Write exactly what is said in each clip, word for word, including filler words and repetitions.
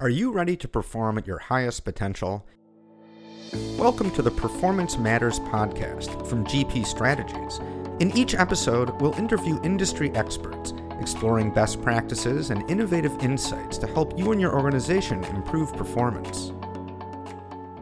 Are you ready to perform at your highest potential? Welcome to the Performance Matters podcast from G P Strategies. In each episode, we'll interview industry experts, exploring best practices and innovative insights to help you and your organization improve performance.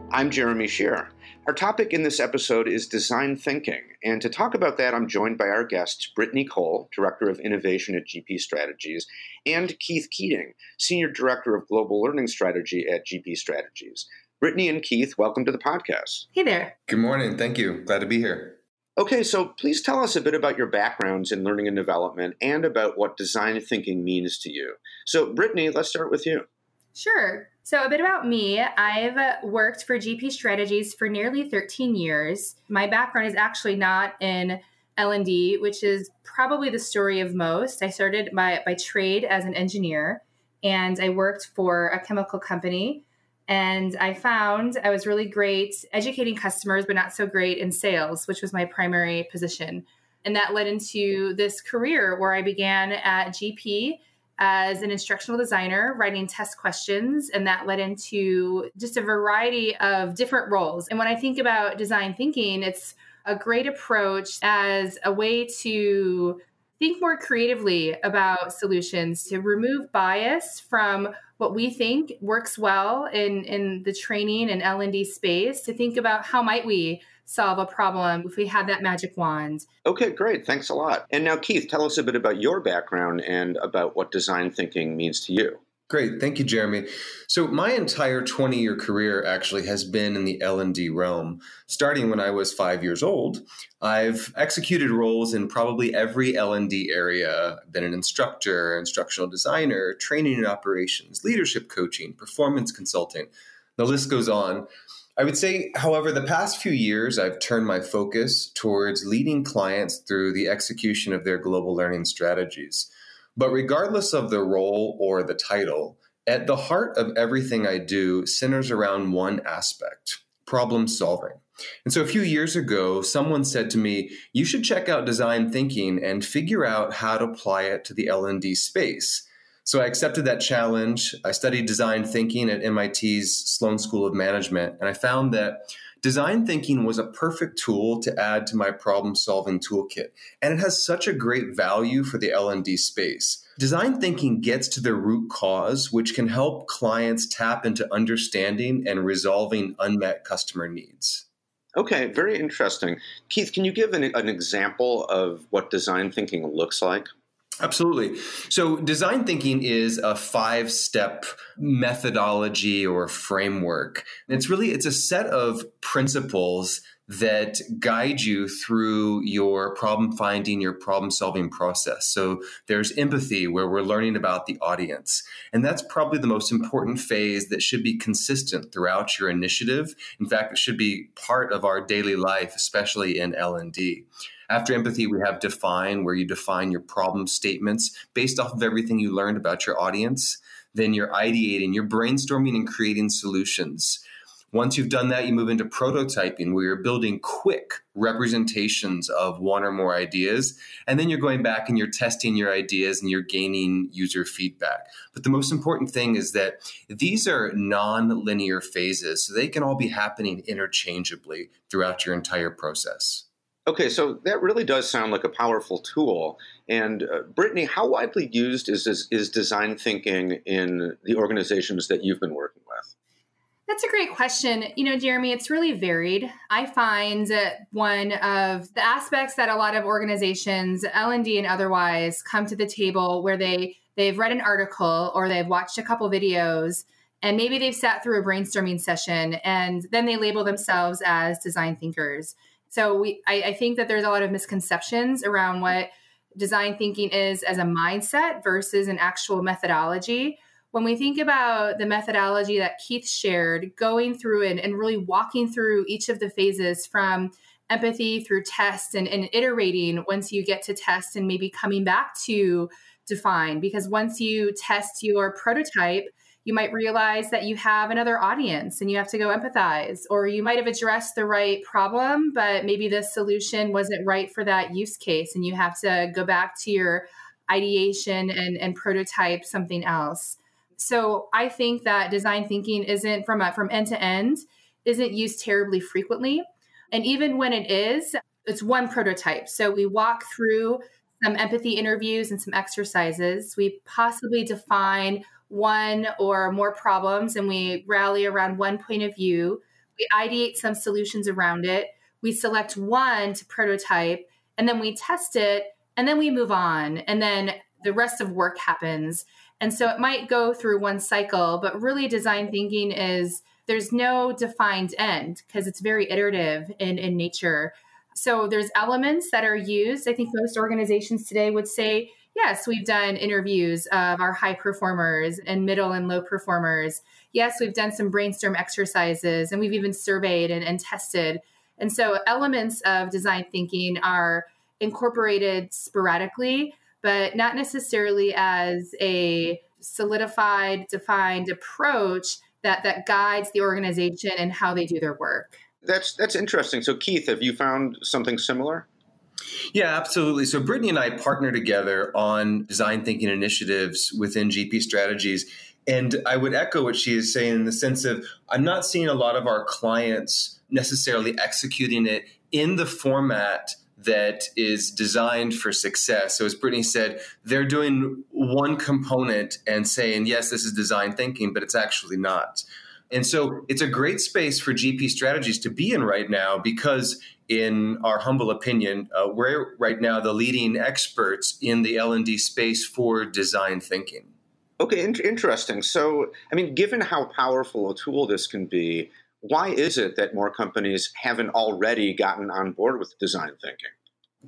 I'm Jeremy Scheer. Our topic in this episode is design thinking, and to talk about that, I'm joined by our guests, Brittany Cole, Director of Innovation at G P Strategies, and Keith Keating, Senior Director of Global Learning Strategy at G P Strategies. Brittany and Keith, welcome to the podcast. Hey there. Good morning. Thank you. Glad to be here. Okay, so please tell us a bit about your backgrounds in learning and development and about what design thinking means to you. So, Brittany, let's start with you. Sure. So a bit about me, I've worked for G P Strategies for nearly thirteen years. My background is actually not in L and D, which is probably the story of most. I started my, by trade as an engineer, and I worked for a chemical company. And I found I was really great educating customers, but not so great in sales, which was my primary position. And that led into this career where I began at G P as an instructional designer, writing test questions, and that led into just a variety of different roles. And when I think about design thinking, it's a great approach as a way to think more creatively about solutions, to remove bias from what we think works well in, in the training and L and D space, to think about how might we solve a problem if we had that magic wand. Okay, great. Thanks a lot. And now, Keith, tell us a bit about your background and about what design thinking means to you. Great. Thank you, Jeremy. So my entire twenty-year career actually has been in the L and D realm. Starting when I was five years old, I've executed roles in probably every L and D area. I've been an instructor, instructional designer, training and operations, leadership coaching, performance consulting. The list goes on. I would say, however, the past few years, I've turned my focus towards leading clients through the execution of their global learning strategies. But regardless of the role or the title, at the heart of everything I do centers around one aspect: problem solving. And so a few years ago, someone said to me, you should check out design thinking and figure out how to apply it to the L and D space. So I accepted that challenge. I studied design thinking at M I T's Sloan School of Management, and I found that design thinking was a perfect tool to add to my problem-solving toolkit, and it has such a great value for the L and D space. Design thinking gets to the root cause, which can help clients tap into understanding and resolving unmet customer needs. Okay, very interesting. Keith, can you give an, an example of what design thinking looks like? Absolutely. So design thinking is a five-step methodology or framework. It's really, it's a set of principles that guide you through your problem finding, your problem solving process. So there's empathy, where we're learning about the audience. And that's probably the most important phase that should be consistent throughout your initiative. In fact, it should be part of our daily life, especially in L and D. After empathy, we have define, where you define your problem statements based off of everything you learned about your audience. Then you're ideating, you're brainstorming and creating solutions. Once you've done that, you move into prototyping, where you're building quick representations of one or more ideas. And then you're going back and you're testing your ideas and you're gaining user feedback. But the most important thing is that these are non-linear phases, so they can all be happening interchangeably throughout your entire process. Okay, so that really does sound like a powerful tool. And uh, Brittany, how widely used is, is is design thinking in the organizations that you've been working with? That's a great question. You know, Jeremy, it's really varied. I find one of the aspects that a lot of organizations, L and D and otherwise, come to the table where they, they've read an article or they've watched a couple videos, and maybe they've sat through a brainstorming session, and then they label themselves as design thinkers. So we, I, I think that there's a lot of misconceptions around what design thinking is as a mindset versus an actual methodology. When we think about the methodology that Keith shared, going through it and really walking through each of the phases from empathy through test and, and iterating once you get to test, and maybe coming back to define, because once you test your prototype, you might realize that you have another audience and you have to go empathize, or you might have addressed the right problem, but maybe the solution wasn't right for that use case, and you have to go back to your ideation and, and prototype something else. So I think that design thinking isn't from a, from end to end, isn't used terribly frequently. And even when it is, it's one prototype. So we walk through some empathy interviews and some exercises. We possibly define one or more problems and we rally around one point of view. We ideate some solutions around it. We select one to prototype and then we test it and then we move on. And then the rest of work happens. And so it might go through one cycle, but really design thinking is there's no defined end because it's very iterative in, in nature. So there's elements that are used. I think most organizations today would say, yes, we've done interviews of our high performers and middle and low performers. Yes, we've done some brainstorm exercises and we've even surveyed and, and tested. And so elements of design thinking are incorporated sporadically, but not necessarily as a solidified, defined approach that, that guides the organization and how they do their work. That's that's interesting. So Keith, have you found something similar? Yeah, absolutely. So Brittany and I partner together on design thinking initiatives within G P Strategies. And I would echo what she is saying in the sense of I'm not seeing a lot of our clients necessarily executing it in the format that is designed for success. So as Brittany said, they're doing one component and saying, yes, this is design thinking, but it's actually not. And so it's a great space for G P Strategies to be in right now because, in our humble opinion, uh, we're right now the leading experts in the L and D space for design thinking. Okay, in- interesting. So, I mean, given how powerful a tool this can be, why is it that more companies haven't already gotten on board with design thinking?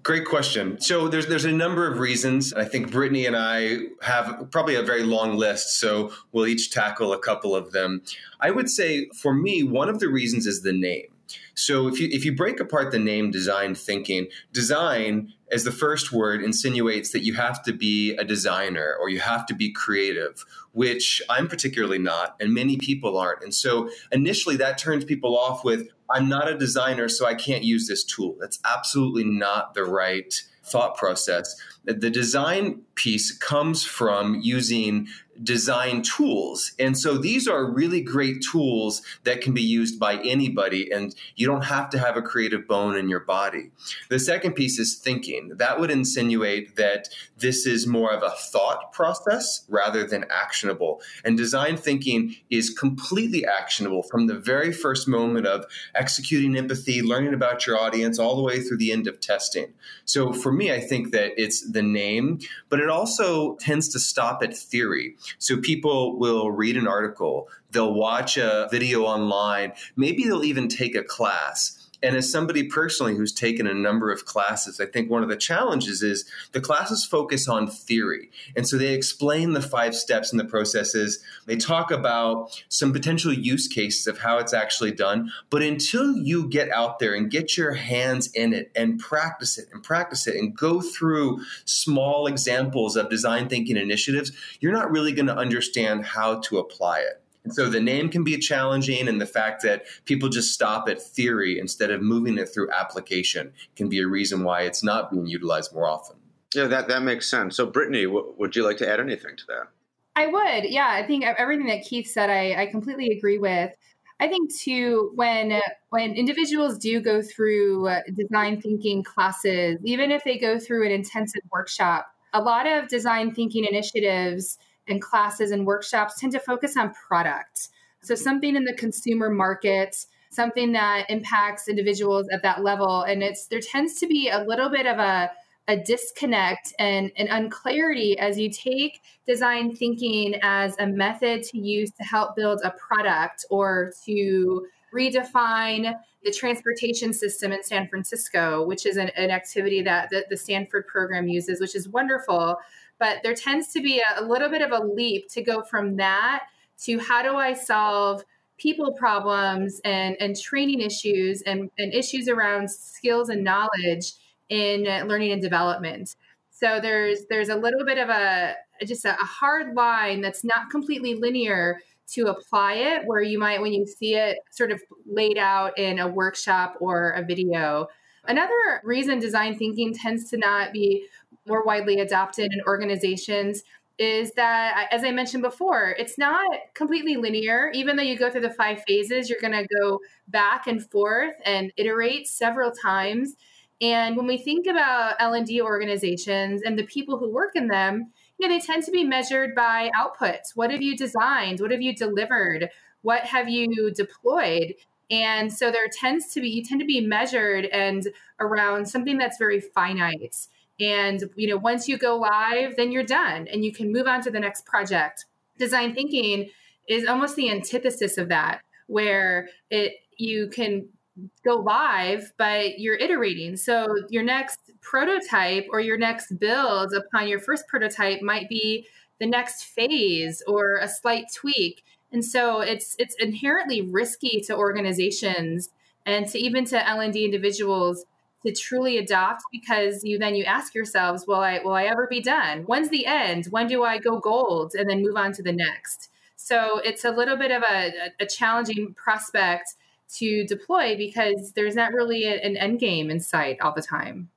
Great question. So there's there's a number of reasons. I think Brittany and I have probably a very long list, so we'll each tackle a couple of them. I would say, for me, one of the reasons is the name. So if you if you break apart the name design thinking, design as the first word insinuates that you have to be a designer or you have to be creative, which I'm particularly not, and many people aren't. And so initially that turns people off with, I'm not a designer, so I can't use this tool. That's absolutely not the right thought process. The design piece comes from using design tools. And so these are really great tools that can be used by anybody, and you don't have to have a creative bone in your body. The second piece is thinking. That would insinuate that this is more of a thought process rather than actionable. And design thinking is completely actionable from the very first moment of executing empathy, learning about your audience, all the way through the end of testing. So for me, I think that it's the name, but it also tends to stop at theory. So people will read an article, they'll watch a video online, maybe they'll even take a class. And as somebody personally who's taken a number of classes, I think one of the challenges is the classes focus on theory. And so they explain the five steps and the processes. They talk about some potential use cases of how it's actually done. But until you get out there and get your hands in it and practice it and practice it and go through small examples of design thinking initiatives, you're not really going to understand how to apply it. And so the name can be challenging, and the fact that people just stop at theory instead of moving it through application can be a reason why it's not being utilized more often. Yeah, that, that makes sense. So Brittany, w- would you like to add anything to that? I would. Yeah, I think everything that Keith said, I, I completely agree with. I think too, when, when individuals do go through design thinking classes, even if they go through an intensive workshop, a lot of design thinking initiatives and classes and workshops tend to focus on product. So something in the consumer market, something that impacts individuals at that level. And it's there tends to be a little bit of a, a disconnect and an unclarity as you take design thinking as a method to use to help build a product or to redefine the transportation system in San Francisco, which is an, an activity that the, the Stanford program uses, which is wonderful. But there tends to be a, a little bit of a leap to go from that to how do I solve people problems and, and training issues and, and issues around skills and knowledge in learning and development. So there's there's a little bit of a just a, a hard line that's not completely linear to apply it, where you might, when you see it sort of laid out in a workshop or a video. Another reason design thinking tends to not be more widely adopted in organizations is that, as I mentioned before, it's not completely linear. Even though you go through the five phases, you're going to go back and forth and iterate several times. And when we think about L and D organizations and the people who work in them, you know, they tend to be measured by outputs. What have you designed? What have you delivered? What have you deployed? And so there tends to be, you tend to be measured and around something that's very finite. And, you know, once you go live, then you're done and you can move on to the next project. Design thinking is almost the antithesis of that, where it, you can go live, but you're iterating. So your next prototype or your next build upon your first prototype might be the next phase or a slight tweak. And so it's it's inherently risky to organizations and to even to L and D individuals to truly adopt, because you then you ask yourselves, will I will I ever be done? When's the end? When do I go gold and then move on to the next? So it's a little bit of a, a challenging prospect to deploy because there's not really a, an end game in sight all the time.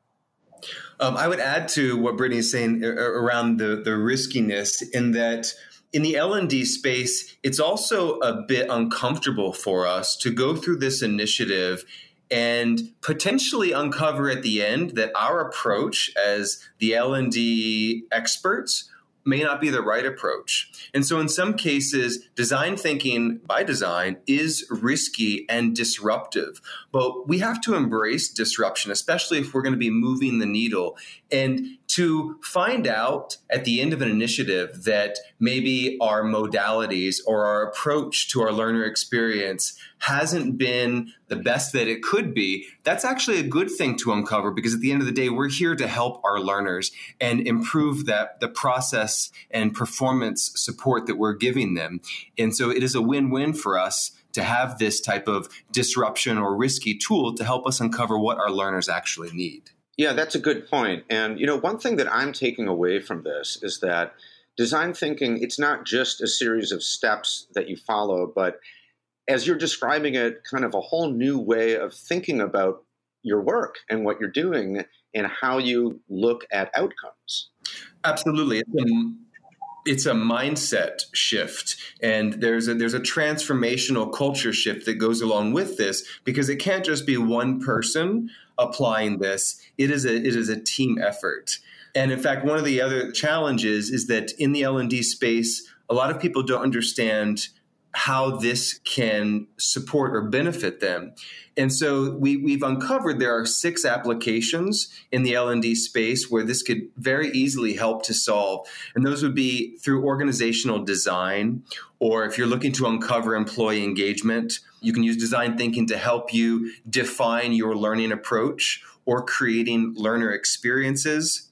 Um, I would add to what Brittany's saying around the the riskiness, in that in the L and D space, it's also a bit uncomfortable for us to go through this initiative and potentially uncover at the end that our approach as the L and D experts may not be the right approach. And so in some cases, design thinking by design is risky and disruptive, but we have to embrace disruption, especially if we're going to be moving the needle. And to find out at the end of an initiative that maybe our modalities or our approach to our learner experience hasn't been the best that it could be, that's actually a good thing to uncover, because at the end of the day, we're here to help our learners and improve that the process and performance support that we're giving them. And so it is a win-win for us to have this type of disruption or risky tool to help us uncover what our learners actually need. Yeah, that's a good point. And, you know, one thing that I'm taking away from this is that design thinking, it's not just a series of steps that you follow, but as you're describing it, kind of a whole new way of thinking about your work and what you're doing and how you look at outcomes. Absolutely. It's a mindset shift, and there's a, there's a transformational culture shift that goes along with this, because it can't just be one person applying this. It is a, it is a team effort. And in fact, one of the other challenges is that in the L and D space, a lot of people don't understand how this can support or benefit them. And so we, we've uncovered there are six applications in the L and D space where this could very easily help to solve. And those would be through organizational design, or if you're looking to uncover employee engagement, you can use design thinking to help you define your learning approach or creating learner experiences.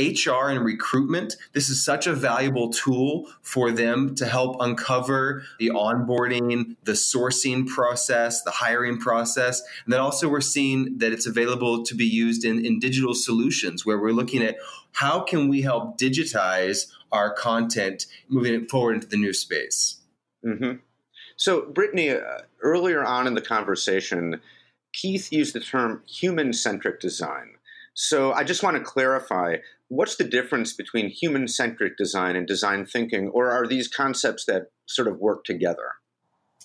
H R and recruitment, this is such a valuable tool for them to help uncover the onboarding, the sourcing process, the hiring process. And then also we're seeing that it's available to be used in, in digital solutions, where we're looking at how can we help digitize our content, moving it forward into the new space. Mm-hmm. So Brittany, uh, earlier on in the conversation, Keith used the term human-centric design. So I just want to clarify, what's the difference between human-centric design and design thinking, or are these concepts that sort of work together?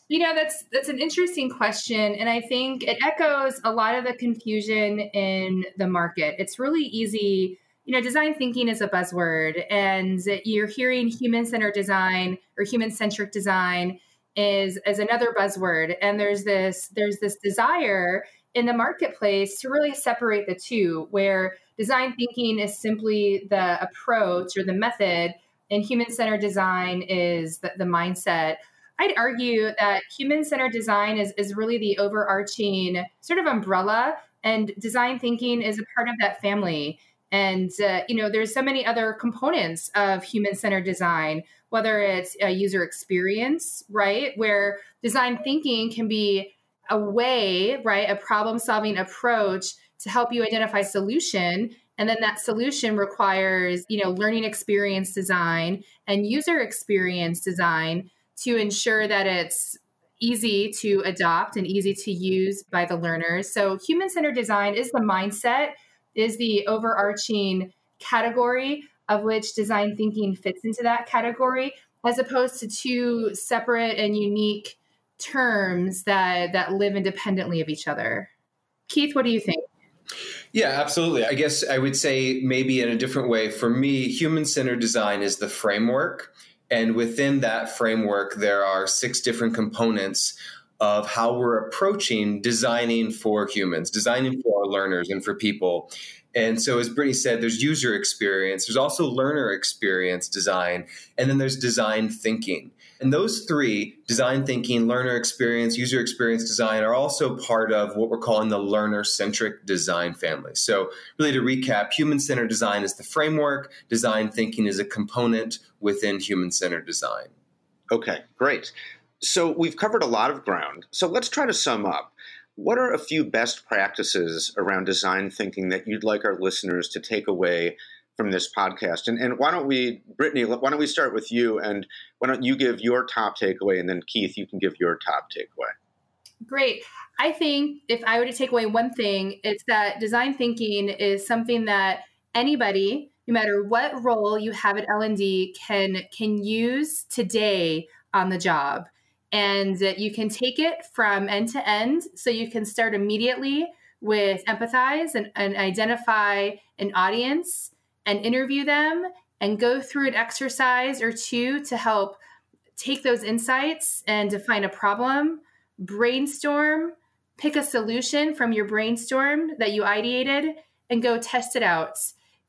You know, that's that's an interesting question, and I think it echoes a lot of the confusion in the market. It's really easy, you know, design thinking is a buzzword, and you're hearing human-centered design or human-centric design is as another buzzword, and there's this there's this desire in the marketplace to really separate the two, where design thinking is simply the approach or the method, and human-centered design is the, the mindset. I'd argue that human-centered design is, is really the overarching sort of umbrella, and design thinking is a part of that family. And, uh, you know, there's so many other components of human-centered design, whether it's a user experience, right, where design thinking can be a way, right, a problem-solving approach to help you identify solution. And then that solution requires, you know, learning experience design and user experience design to ensure that it's easy to adopt and easy to use by the learners. So human-centered design is the mindset, is the overarching category of which design thinking fits into that category, as opposed to two separate and unique terms that, that live independently of each other. Keith, what do you think? Yeah, absolutely. I guess I would say maybe in a different way. For me, human-centered design is the framework. And within that framework, there are six different components of how we're approaching designing for humans, designing for our learners and for people. And so as Brittany said, there's user experience, there's also learner experience design, and then there's design thinking. And those three, design thinking, learner experience, user experience design, are also part of what we're calling the learner-centric design family. So really to recap, human-centered design is the framework, design thinking is a component within human-centered design. Okay, great. So we've covered a lot of ground. So let's try to sum up. What are a few best practices around design thinking that you'd like our listeners to take away from this podcast? And, and why don't we, Brittany, why don't we start with you, and why don't you give your top takeaway, and then Keith, you can give your top takeaway. Great. I think if I were to take away one thing, it's that design thinking is something that anybody, no matter what role you have at L and D, can, can use today on the job. And you can take it from end to end. So you can start immediately with empathize and, and identify an audience and interview them and go through an exercise or two to help take those insights and define a problem, brainstorm, pick a solution from your brainstorm that you ideated, and go test it out.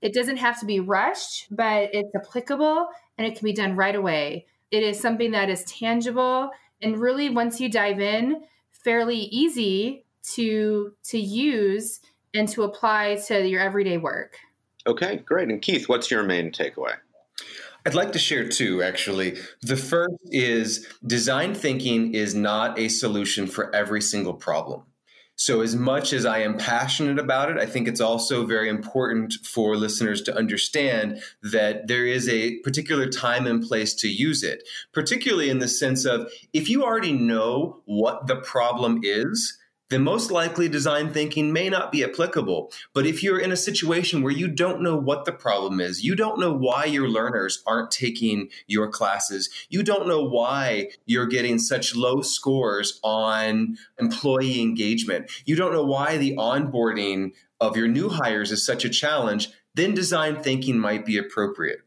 It doesn't have to be rushed, but it's applicable and it can be done right away. It is something that is tangible. And really, once you dive in, fairly easy to to use and to apply to your everyday work. Okay, great. And Keith, what's your main takeaway? I'd like to share two, actually. The first is design thinking is not a solution for every single problem. So as much as I am passionate about it, I think it's also very important for listeners to understand that there is a particular time and place to use it, particularly in the sense of if you already know what the problem is, then most likely design thinking may not be applicable. But if you're in a situation where you don't know what the problem is, you don't know why your learners aren't taking your classes, you don't know why you're getting such low scores on employee engagement, you don't know why the onboarding of your new hires is such a challenge, then design thinking might be appropriate.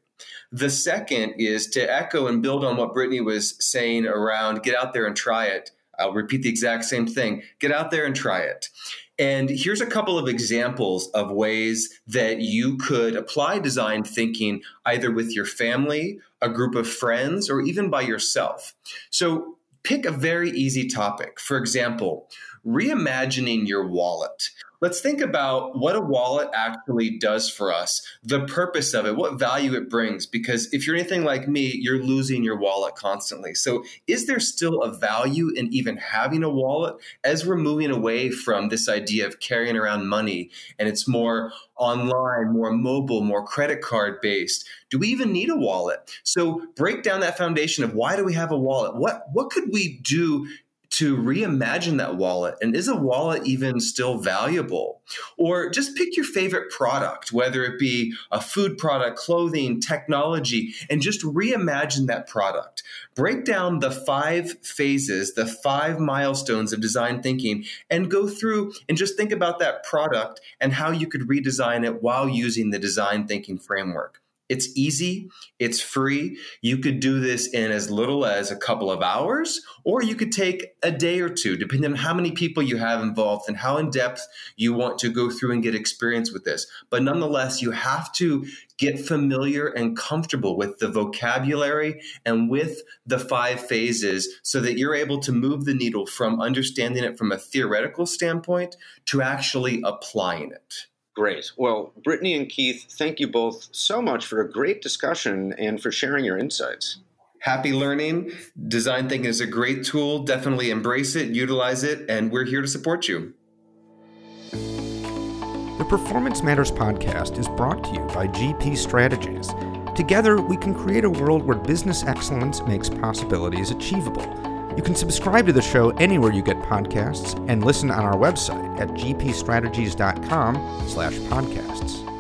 The second is to echo and build on what Brittany was saying around get out there and try it. I'll repeat the exact same thing. Get out there and try it. And here's a couple of examples of ways that you could apply design thinking either with your family, a group of friends, or even by yourself. So pick a very easy topic. For example, reimagining your wallet. Let's think about what a wallet actually does for us, the purpose of it, what value it brings, because if you're anything like me, you're losing your wallet constantly. So is there still a value in even having a wallet as we're moving away from this idea of carrying around money and it's more online, more mobile, more credit card based? Do we even need a wallet? So break down that foundation of why do we have a wallet? What, what could we do to reimagine that wallet? And is a wallet even still valuable? Or just pick your favorite product, whether it be a food product, clothing, technology, and just reimagine that product. Break down the five phases, the five milestones of design thinking, and go through and just think about that product and how you could redesign it while using the design thinking framework. It's easy, it's free. You could do this in as little as a couple of hours, or you could take a day or two, depending on how many people you have involved and how in depth you want to go through and get experience with this. But nonetheless, you have to get familiar and comfortable with the vocabulary and with the five phases so that you're able to move the needle from understanding it from a theoretical standpoint to actually applying it. Great. Well, Brittany and Keith, thank you both so much for a great discussion and for sharing your insights. Happy learning. Design thinking is a great tool. Definitely embrace it, utilize it, and we're here to support you. The Performance Matters podcast is brought to you by G P Strategies. Together, we can create a world where business excellence makes possibilities achievable. You can subscribe to the show anywhere you get podcasts and listen on our website at g p strategies dot com slash podcasts.